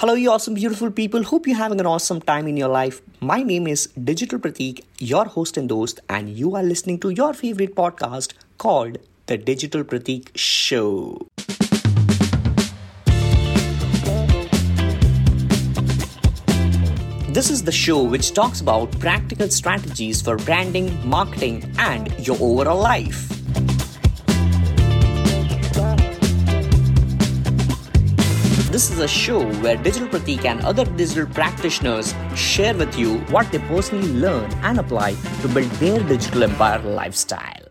Hello, you awesome, beautiful people. Hope you're having an awesome time in your life. My name is Digital Prateek, your host and host, and you are listening to your favorite podcast called The Digital Prateek Show. This is the show which talks about practical strategies for branding, marketing, and your overall life. This is a show where Digital Prateek and other digital practitioners share with you what they personally learn and apply to build their digital empire lifestyle.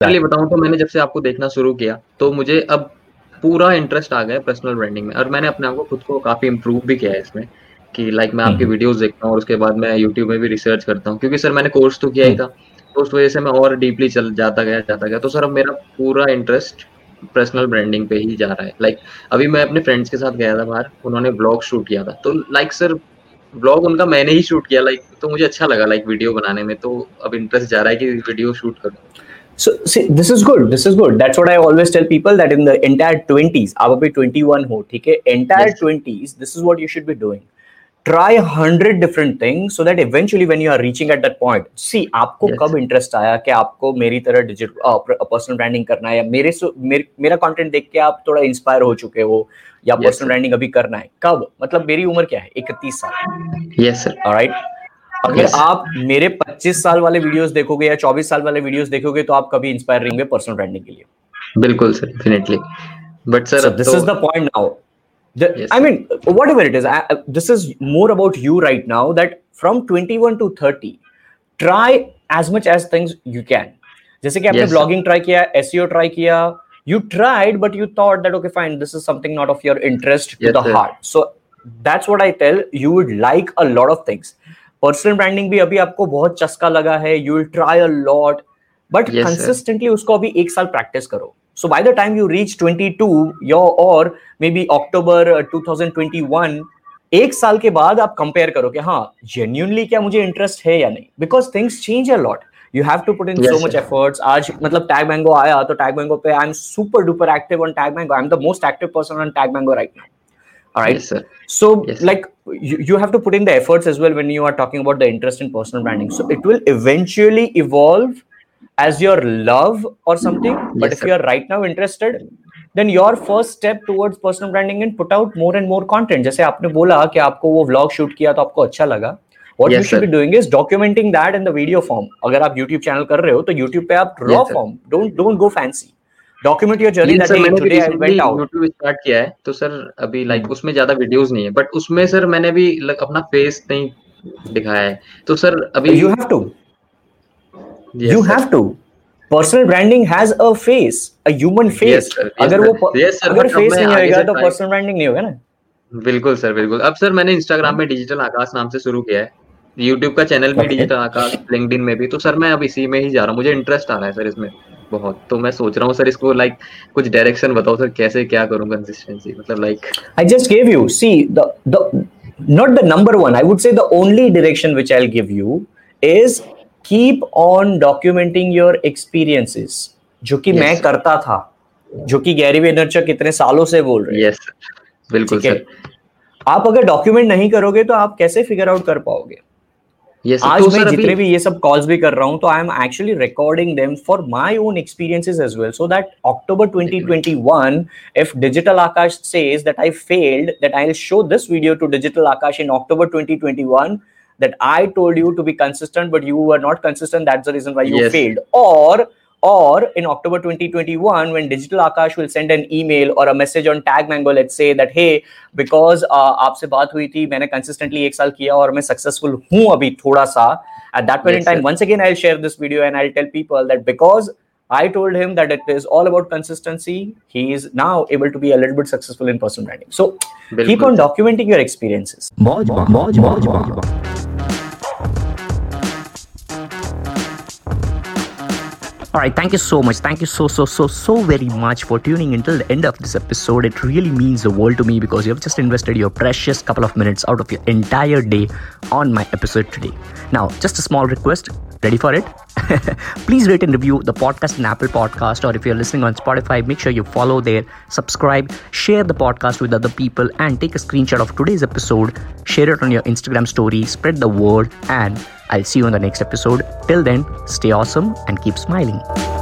पहले बताऊं तो मैंने जब से आपको देखना शुरू किया तो मुझे अब पूरा इंटरेस्ट आ गया है पर्सनल ब्रांडिंग में और मैंने अपने आप को खुद को काफी इम्प्रूव भी किया है इसमें कि लाइक मैं आपकी वीडियोस देखता हूँ और उसके बाद मैं यूट्यूब में भी रिसर्च करता हूँ क्योंकि सर मैंने कोर्स तो किया ही था तो उस वजह से मैं और डीपली चल जाता गया तो सर अब मेरा पूरा इंटरेस्ट पर्सनल ब्रांडिंग पे ही जा रहा है। अभी मैं अपने फ्रेंड्स के साथ गया था बाहर, उन्होंने ब्लॉग शूट किया था तो सर ब्लॉग उनका मैंने ही शूट किया तो मुझे अच्छा लगा वीडियो बनाने में तो अब इंटरेस्ट जा रहा है कि वीडियो शूट करूं। So see, this is good. That's what I always tell people that in the entire 20s, आप अभी 21 हो, ठीक है? Entire 20s, this is what you should be doing. Try 100 different things so that eventually when you are reaching at that point, see आपको कब interest आया कि आपको मेरी तरह डिजिटल पर्सनल ब्रांडिंग करना है या मेरा कंटेंट देख के आप थोड़ा इंस्पायर हो चुके हो या पर्सनल ब्रांडिंग अभी करना है कब, मतलब मेरी उम्र क्या है 31 साल। Yes sir, alright. अगर आप मेरे 25 साल वाले वीडियोस देखोगे या 24 साल वाले वीडियोस देखोगे तो आप कभी इंस्पायर नहीं होंगे पर्सनल ब्रांडिंग के लिए। बिल्कुल sir, definitely. But sir this is the point now. I mean, whatever it is, this is more about you right now that from 21 to 30, try as much as things you can. जैसे कि आपने blogging try किया, SEO try किया, you tried but you thought that okay fine, this is something not of your interest to the heart. So that's what I tell, you would like a lot of things. Personal branding भी अभी आपको बहुत चस्का लगा है, you will try a lot but consistently उसको अभी एक साल practice करो. So by the time you reach 22 or maybe October 2021, एक साल के बाद आप compare करो कि हाँ genuinely क्या मुझे interest है या नहीं, because things change a lot. You have to put in so much efforts. आज मतलब Tag Mango आया तो Tag Mango पे I'm super duper active on Tag Mango. I'm the most active person on Tag Mango right now. All right. Yes, sir. So you have to put in the efforts as well when you are talking about the interest in personal branding. So it will eventually evolve as your love or something, but if you are right now interested, then your first step towards personal branding and put out more and more content. जैसे आपने बोला कि आपको वो vlog shoot किया तो आपको अच्छा लगा. What you should be doing is documenting that in the video form. अगर आप YouTube channel कर रहे हो तो YouTube पे आप raw form. Don't go fancy. Document your journey that day. Today I went out. YouTube start किया है तो सर अभी उसमें ज्यादा videos नहीं है, but उसमें सर मैंने भी अपना face नहीं दिखाया है. तो सर अभी you have to. Have to. Personal branding has a face, a human face. अगर वो अगर face नहीं आएगा तो personal branding नहीं होगा ना। बिल्कुल सर, बिल्कुल। अब सर मैंने Instagram में Digital Akash नाम से शुरू किया है, YouTube का चैनल भी Digital Akash, LinkedIn में भी। तो सर मैं अब इसी में ही जा रहा हूँ, मुझे इंटरेस्ट आ रहा है सर इसमें बहुत। तो मैं सोच रहा हूँ सर इसको कुछ डायरेक्शन बताओ सर कैसे क्या करूँ कंसिस्टेंसी, मतलब I just gave you, see, the not the number one, I would say the only direction which I'll give you is keep on documenting your experiences, जो कि मैं करता था, जो कि गैरी वेनरचक इतने सालों से बोल रहे हैं। बिल्कुल सर। आप अगर डॉक्यूमेंट नहीं करोगे तो आप कैसे फिगर आउट कर पाओगे? आज तो मैं जितने भी ये सब कॉल्स भी कर रहा हूँ तो I am actually recording them for my own experiences as well, so that October 2021 if digital Aakash says that I failed, that I will show this video to digital Aakash in October 2021 that I told you to be consistent, but you were not consistent. That's the reason why you failed. Or in October 2021, when Digital Akash will send an email or a message on Tag Mango, let's say that, hey, because आपसे बात हुई थी, मैंने consistently एक साल किया और मैं successful हूँ अभी थोड़ा सा. At that point in time, once again, I'll share this video and I'll tell people that because I told him that it is all about consistency, he is now able to be a little bit successful in personal branding. So keep on documenting your experiences. All right, thank you so much. Thank you so very much for tuning until the end of this episode. It really means the world to me because you have just invested your precious couple of minutes out of your entire day on my episode today. Now, just a small request. Ready for it? Please rate and review the podcast in Apple Podcast, or if you're listening on Spotify, make sure you follow there, subscribe, share the podcast with other people, and take a screenshot of today's episode, share it on your Instagram story, spread the word, and I'll see you in the next episode. Till then, stay awesome and keep smiling.